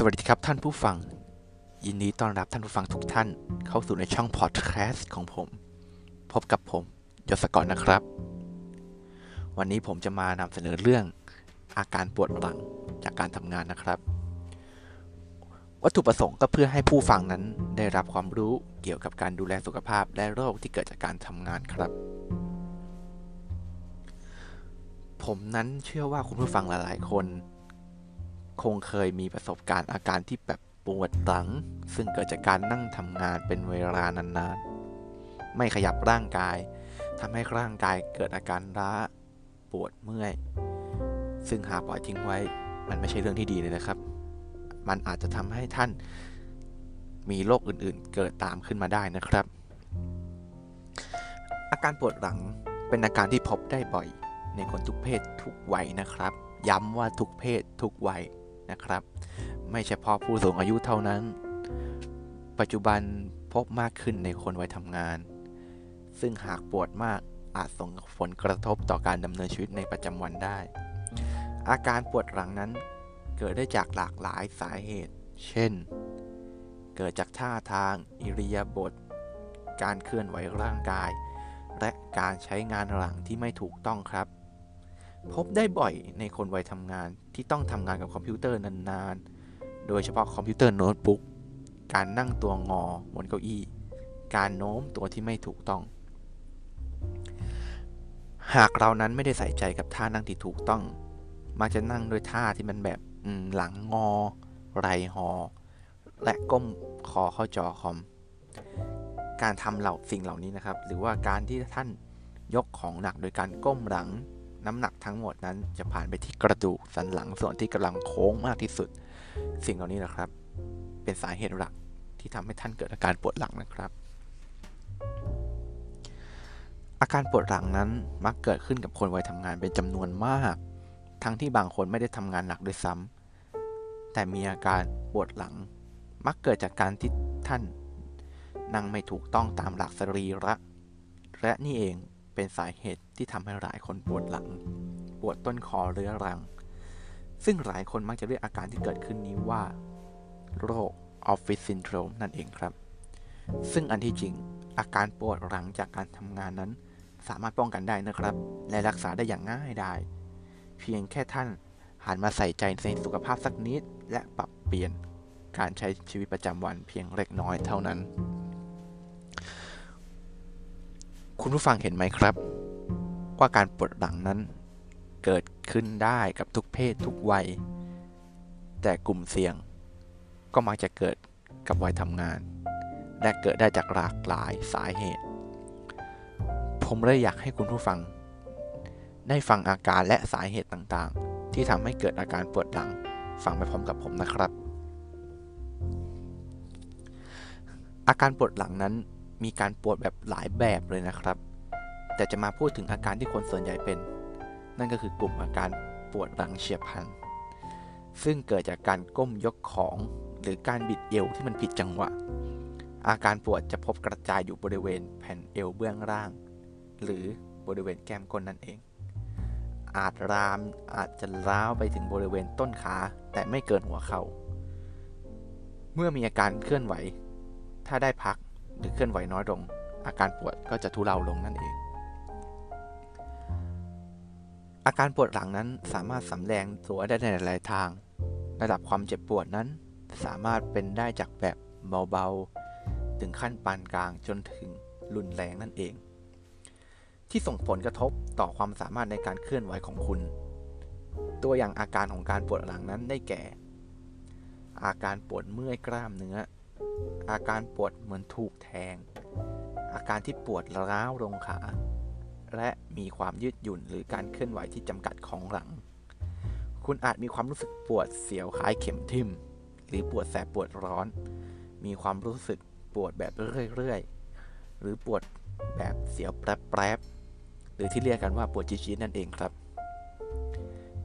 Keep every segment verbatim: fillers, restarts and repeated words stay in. สวัสดีครับท่านผู้ฟังยินดีต้อนรับท่านผู้ฟังทุกท่านเข้าสู่ในช่องพอดแคสต์ของผมพบกับผมยศกรนะครับวันนี้ผมจะมานำเสนอเรื่องอาการปวดหลังจากการทำงานนะครับวัตถุประสงค์ก็เพื่อให้ผู้ฟังนั้นได้รับความรู้เกี่ยวกับการดูแลสุขภาพและโรคที่เกิดจากการทำงานครับผมนั้นเชื่อว่าคุณผู้ฟังหลายๆคนคงเคยมีประสบการณ์อาการที่แบบปวดหลังซึ่งเกิดจากการนั่งทำงานเป็นเวลานานๆไม่ขยับร่างกายทำให้ร่างกายเกิดอาการล้าปวดเมื่อยซึ่งหากปล่อยทิ้งไว้มันไม่ใช่เรื่องที่ดีเลยนะครับมันอาจจะทำให้ท่านมีโรคอื่นๆเกิดตามขึ้นมาได้นะครับอาการปวดหลังเป็นอาการที่พบได้บ่อยในคนทุกเพศทุกวัยนะครับย้ำว่าทุกเพศทุกวัยนะครับไม่เฉพาะผู้สูงอายุเท่านั้นปัจจุบันพบมากขึ้นในคนวัยทำงานซึ่งหากปวดมากอาจส่งผลกระทบต่อการดำเนินชีวิตในประจำวันได้อาการปวดหลังนั้นเกิดได้จากหลากหลายสาเหตุเช่นเกิดจากท่าทางอิริยาบถการเคลื่อนไหวร่างกายและการใช้งานหลังที่ไม่ถูกต้องครับพบได้บ่อยในคนวัยทำงานที่ต้องทำงานกับคอมพิวเตอร์นานๆโดยเฉพาะคอมพิวเตอร์โน้ตบุ๊กการนั่งตัวงอบนเก้าอี้การโน้มตัวที่ไม่ถูกต้องหากเรานั้นไม่ได้ใส่ใจกับท่านั่งที่ถูกต้องมักจะนั่งด้วยท่าที่มันแบบหลังงอไหล่หอและก้มคอเข้าจอคอมการทำเหล่าสิ่งเหล่านี้นะครับหรือว่าการที่ท่านยกของหนักโดยการก้มหลังน้ำหนักทั้งหมดนั้นจะผ่านไปที่กระดูกสันหลังส่วนที่กำลังโค้งมากที่สุดสิ่งเหล่านี้นะครับเป็นสาเหตุหลักที่ทำให้ท่านเกิดอาการปวดหลังนะครับอาการปวดหลังนั้นมักเกิดขึ้นกับคนวัยทำงานเป็นจำนวนมากทั้งที่บางคนไม่ได้ทำงานหนักด้วยซ้ำแต่มีอาการปวดหลังมักเกิดจากการที่ท่านนั่งไม่ถูกต้องตามหลักสรีระและนี่เองเป็นสาเหตุที่ทำให้หลายคนปวดหลังปวดต้นคอเรื้อรังซึ่งหลายคนมักจะเรียกอาการที่เกิดขึ้นนี้ว่าโรคออฟฟิศซินโดรมนั่นเองครับซึ่งอันที่จริงอาการปวดหลังจากการทำงานนั้นสามารถป้องกันได้นะครับและรักษาได้อย่างง่ายดายเพียงแค่ท่านหันมาใส่ใจในสุขภาพสักนิดและปรับเปลี่ยนการใช้ชีวิตประจำวันเพียงเล็กน้อยเท่านั้นคุณผู้ฟังเห็นไหมครับว่าการปวดหลังนั้นเกิดขึ้นได้กับทุกเพศทุกวัยแต่กลุ่มเสี่ยงก็มักจะเกิดกับวัยทำงานและเกิดได้จากหลากหลายสาเหตุผมเลยอยากให้คุณผู้ฟังได้ฟังอาการและสาเหตุต่างๆที่ทำให้เกิดอาการปวดหลังฟังไปพร้อมกับผมนะครับอาการปวดหลังนั้นมีการปวดแบบหลายแบบเลยนะครับแต่จะมาพูดถึงอาการที่คนส่วนใหญ่เป็นนั่นก็คือกลุ่มอาการปวดหลังเฉียบพลันซึ่งเกิดจากการก้มยกของหรือการบิดเอวที่มันผิดจังหวะอาการปวดจะพบกระจายอยู่บริเวณแผ่นเอวเบื้องล่างหรือบริเวณแก้มก้นนั่นเองอาจรามอาจจะร้าวไปถึงบริเวณต้นขาแต่ไม่เกินหัวเข่าเมื่อมีอาการเคลื่อนไหวถ้าได้พักหรือเคลื่อนไหวน้อยลงอาการปวดก็จะทุเลาลงนั่นเองอาการปวดหลังนั้นสามารถสำแดงตัวได้ในหลายทางระดับความเจ็บปวดนั้นสามารถเป็นได้จากแบบเบาๆถึงขั้นปานกลางจนถึงรุนแรงนั่นเองที่ส่งผลกระทบต่อความสามารถในการเคลื่อนไหวของคุณตัวอย่างอาการของการปวดหลังนั้นได้แก่อาการปวดเมื่อยกล้ามเนื้ออาการปวดเหมือนถูกแทงอาการที่ปวดร้าวลงขาและมีความยืดหยุ่นหรือการเคลื่อนไหวที่จำกัดของหลังคุณอาจมีความรู้สึกปวดเสียวคล้ายเข็มทิ่มหรือปวดแสบปวดร้อนมีความรู้สึกปวดแบบเรื่อยๆหรือปวดแบบเสียวแปรบๆหรือที่เรียกกันว่าปวดจี๊ดๆนั่นเองครับ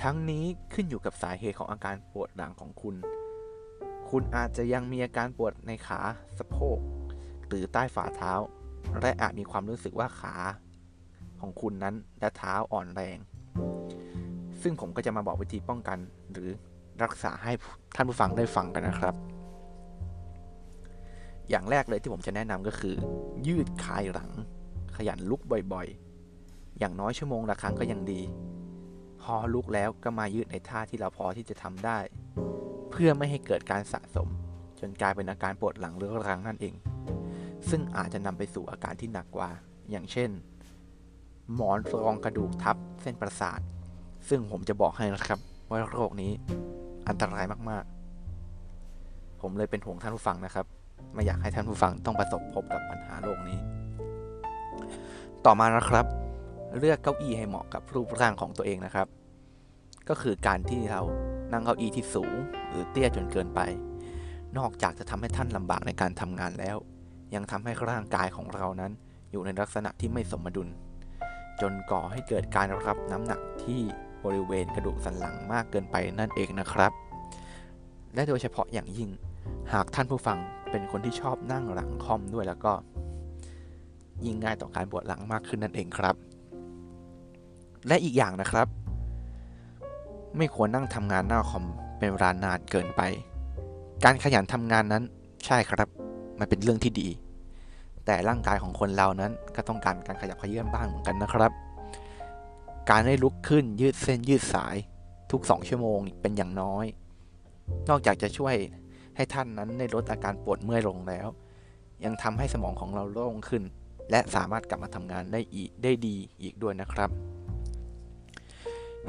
ทั้งนี้ขึ้นอยู่กับสาเหตุของอาการปวดหลังของคุณคุณอาจจะยังมีอาการปวดในขาสะโพกหรือใต้ฝ่าเท้าและอาจมีความรู้สึกว่าขาของคุณนั้นและเท้าอ่อนแรงซึ่งผมก็จะมาบอกวิธีป้องกันหรือ รักษาให้ท่านผู้ฟังได้ฟังกันนะครับอย่างแรกเลยที่ผมจะแนะนำก็คือยืดคายหลังขยันลุกบ่อยๆอย่างน้อยชั่วโมงละครั้งก็ยังดีพอลุกแล้วก็มายืดในท่าที่เราพอที่จะทำได้เพื่อไม่ให้เกิดการสะสมจนกลายเป็นอาการปวดหลังเรื้อรังนั่นเองซึ่งอาจจะนำไปสู่อาการที่หนักกว่าอย่างเช่นหมอนรองกระดูกทับเส้นประสาทซึ่งผมจะบอกให้นะครับว่าโรคนี้อันตรายมากๆผมเลยเป็นห่วงท่านผู้ฟังนะครับไม่อยากให้ท่านผู้ฟังต้องประสบพบกับปัญหาโรคนี้ต่อมานะครับเลือกเก้าอี้ให้เหมาะกับรูปร่างของตัวเองนะครับก็คือการที่เรานั่งเก้าอี้ที่สูงหรือเตี้ยจนเกินไปนอกจากจะทำให้ท่านลำบากในการทำงานแล้วยังทำให้ร่างกายของเรานั้นอยู่ในลักษณะที่ไม่สมดุลจนก่อให้เกิดการรับน้ำหนักที่บริเวณกระดูกสันหลังมากเกินไปนั่นเองนะครับและโดยเฉพาะอย่างยิ่งหากท่านผู้ฟังเป็นคนที่ชอบนั่งหลังค่อมด้วยแล้วก็ยิ่งง่ายต่อการปวดหลังมากขึ้นนั่นเองครับและอีกอย่างนะครับไม่ควรนั่งทำงานหน้าคอมเป็นเวลานานเกินไปการขยันทำงานนั้นใช่ครับมันเป็นเรื่องที่ดีแต่ร่างกายของคนเรานั้นก็ต้องการการขยับเขยื้อนบ้างเหมือนกันนะครับการได้ลุกขึ้นยืดเส้นยืดสายทุกสองชั่วโมงเป็นอย่างน้อยนอกจากจะช่วยให้ท่านนั้นได้ลดอาการปวดเมื่อยลงแล้วยังทำให้สมองของเราโล่งขึ้นและสามารถกลับมาทำงานได้อีกได้ดีอีกด้วยนะครับ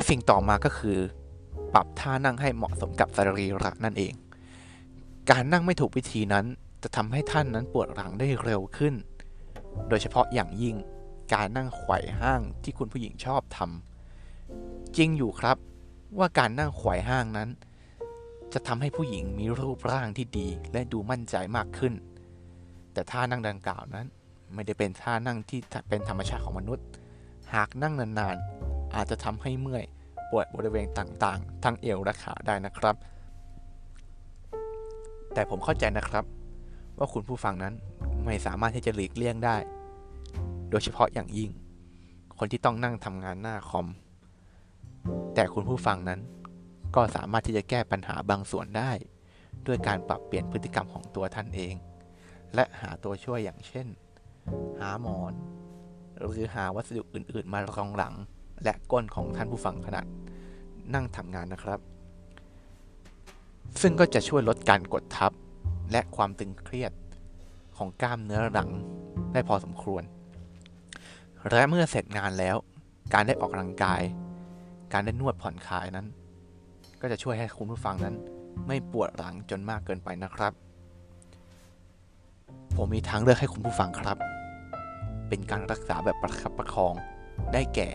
สิ่งต่อมาก็คือปรับท่านั่งให้เหมาะสมกับสรีระนั่นเองการนั่งไม่ถูกวิธีนั้นจะทำให้ท่านนั้นปวดหลังได้เร็วขึ้นโดยเฉพาะอย่างยิ่งการนั่งไขว่ห้างที่คุณผู้หญิงชอบทำจริงอยู่ครับว่าการนั่งไขว่ห้างนั้นจะทำให้ผู้หญิงมีรูปร่างที่ดีและดูมั่นใจมากขึ้นแต่ท่านั่งดังกล่าวนั้นไม่ได้เป็นท่านั่งที่เป็นธรรมชาติของมนุษย์หากนั่งนานๆอาจจะทำให้เมื่อยปวดบริเวณต่างๆทั้งเอวและขาได้นะครับแต่ผมเข้าใจนะครับว่าคุณผู้ฟังนั้นไม่สามารถที่จะหลีกเลี่ยงได้โดยเฉพาะอย่างยิ่งคนที่ต้องนั่งทำงานหน้าคอมแต่คุณผู้ฟังนั้นก็สามารถที่จะแก้ปัญหาบางส่วนได้ด้วยการปรับเปลี่ยนพฤติกรรมของตัวท่านเองและหาตัวช่วยอย่างเช่นหาหมอนหรือหาวัสดุอื่นๆมารองหลังและก้นของท่านผู้ฟังขณะนั่งทำงานนะครับซึ่งก็จะช่วยลดการกดทับและความตึงเครียดของกล้ามเนื้อหลังได้พอสมควรและเมื่อเสร็จงานแล้วการได้ออกกำลังกายการได้นวดผ่อนคลายนั้นก็จะช่วยให้คุณผู้ฟังนั้นไม่ปวดหลังจนมากเกินไปนะครับผมมีทางเลือกให้คุณผู้ฟังครับเป็นการรักษาแบบประคับประคองได้แก่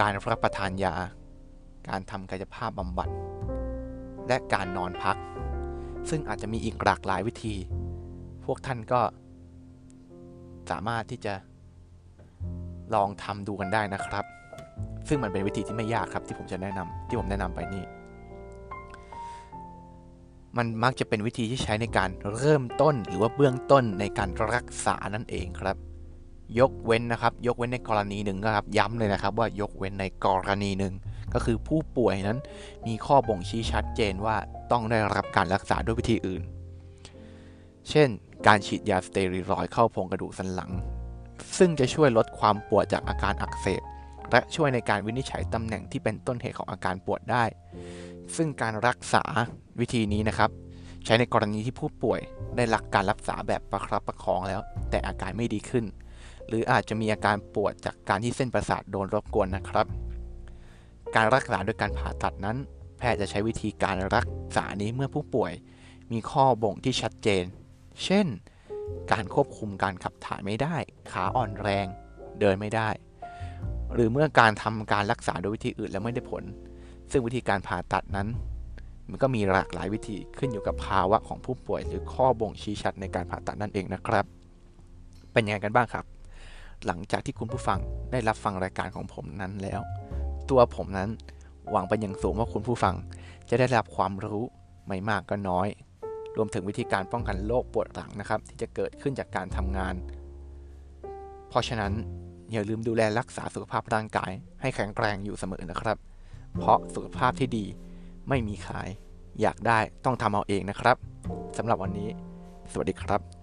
การรับประทานยาการทำกายภาพบำบัดและการนอนพักซึ่งอาจจะมีอีกหลากหลายวิธีพวกท่านก็สามารถที่จะลองทำดูกันได้นะครับซึ่งมันเป็นวิธีที่ไม่ยากครับที่ผมจะแนะนำที่ผมแนะนำไปนี่มันมักจะเป็นวิธีที่ใช้ในการเริ่มต้นหรือว่าเบื้องต้นในการรักษานั่นเองครับยกเว้นนะครับยกเว้นในกรณีหนึ่งนะครับย้ำเลยนะครับว่ายกเว้นในกรณีหนึ่งก็คือผู้ป่วยนั้นมีข้อบ่งชี้ชัดเจนว่าต้องได้รับการรักษาด้วยวิธีอื่นเช่นการฉีดยาสเตียรอยด์เข้าโพรงกระดูกสันหลังซึ่งจะช่วยลดความปวดจากอาการอักเสบและช่วยในการวินิจฉัยตำแหน่งที่เป็นต้นเหตุของอาการปวดได้ซึ่งการรักษาวิธีนี้นะครับใช้ในกรณีที่ผู้ป่วยได้รับการรักษาแบบประคับประคองแล้วแต่อาการไม่ดีขึ้นหรืออาจจะมีอาการปวดจากการที่เส้นประสาทโดนรบกวนนะครับการรักษาโดยการผ่าตัดนั้นแพทย์จะใช้วิธีการรักษานี้เมื่อผู้ป่วยมีข้อบ่งที่ชัดเจนเช่นการควบคุมการขับถ่ายไม่ได้ขาอ่อนแรงเดินไม่ได้หรือเมื่อการทำการรักษาโดยวิธีอื่นแล้วไม่ได้ผลซึ่งวิธีการผ่าตัดนั้นมันก็มีหลากหลายวิธีขึ้นอยู่กับภาวะของผู้ป่วยหรือข้อบ่งชี้ชัดในการผ่าตัดนั่นเองนะครับเป็นยังไงกันบ้างครับหลังจากที่คุณผู้ฟังได้รับฟังรายการของผมนั้นแล้วตัวผมนั้นหวังเป็นอย่างสูงว่าคุณผู้ฟังจะได้รับความรู้ไม่มากก็น้อยรวมถึงวิธีการป้องกันโรคปวดหลังนะครับที่จะเกิดขึ้นจากการทำงานเพราะฉะนั้นอย่าลืมดูแลรักษาสุขภาพร่างกายให้แข็งแรงอยู่เสมอนะครับเพราะสุขภาพที่ดี ไม่มีขายอยากได้ต้องทำเอาเองนะครับสำหรับวันนี้สวัสดีครับ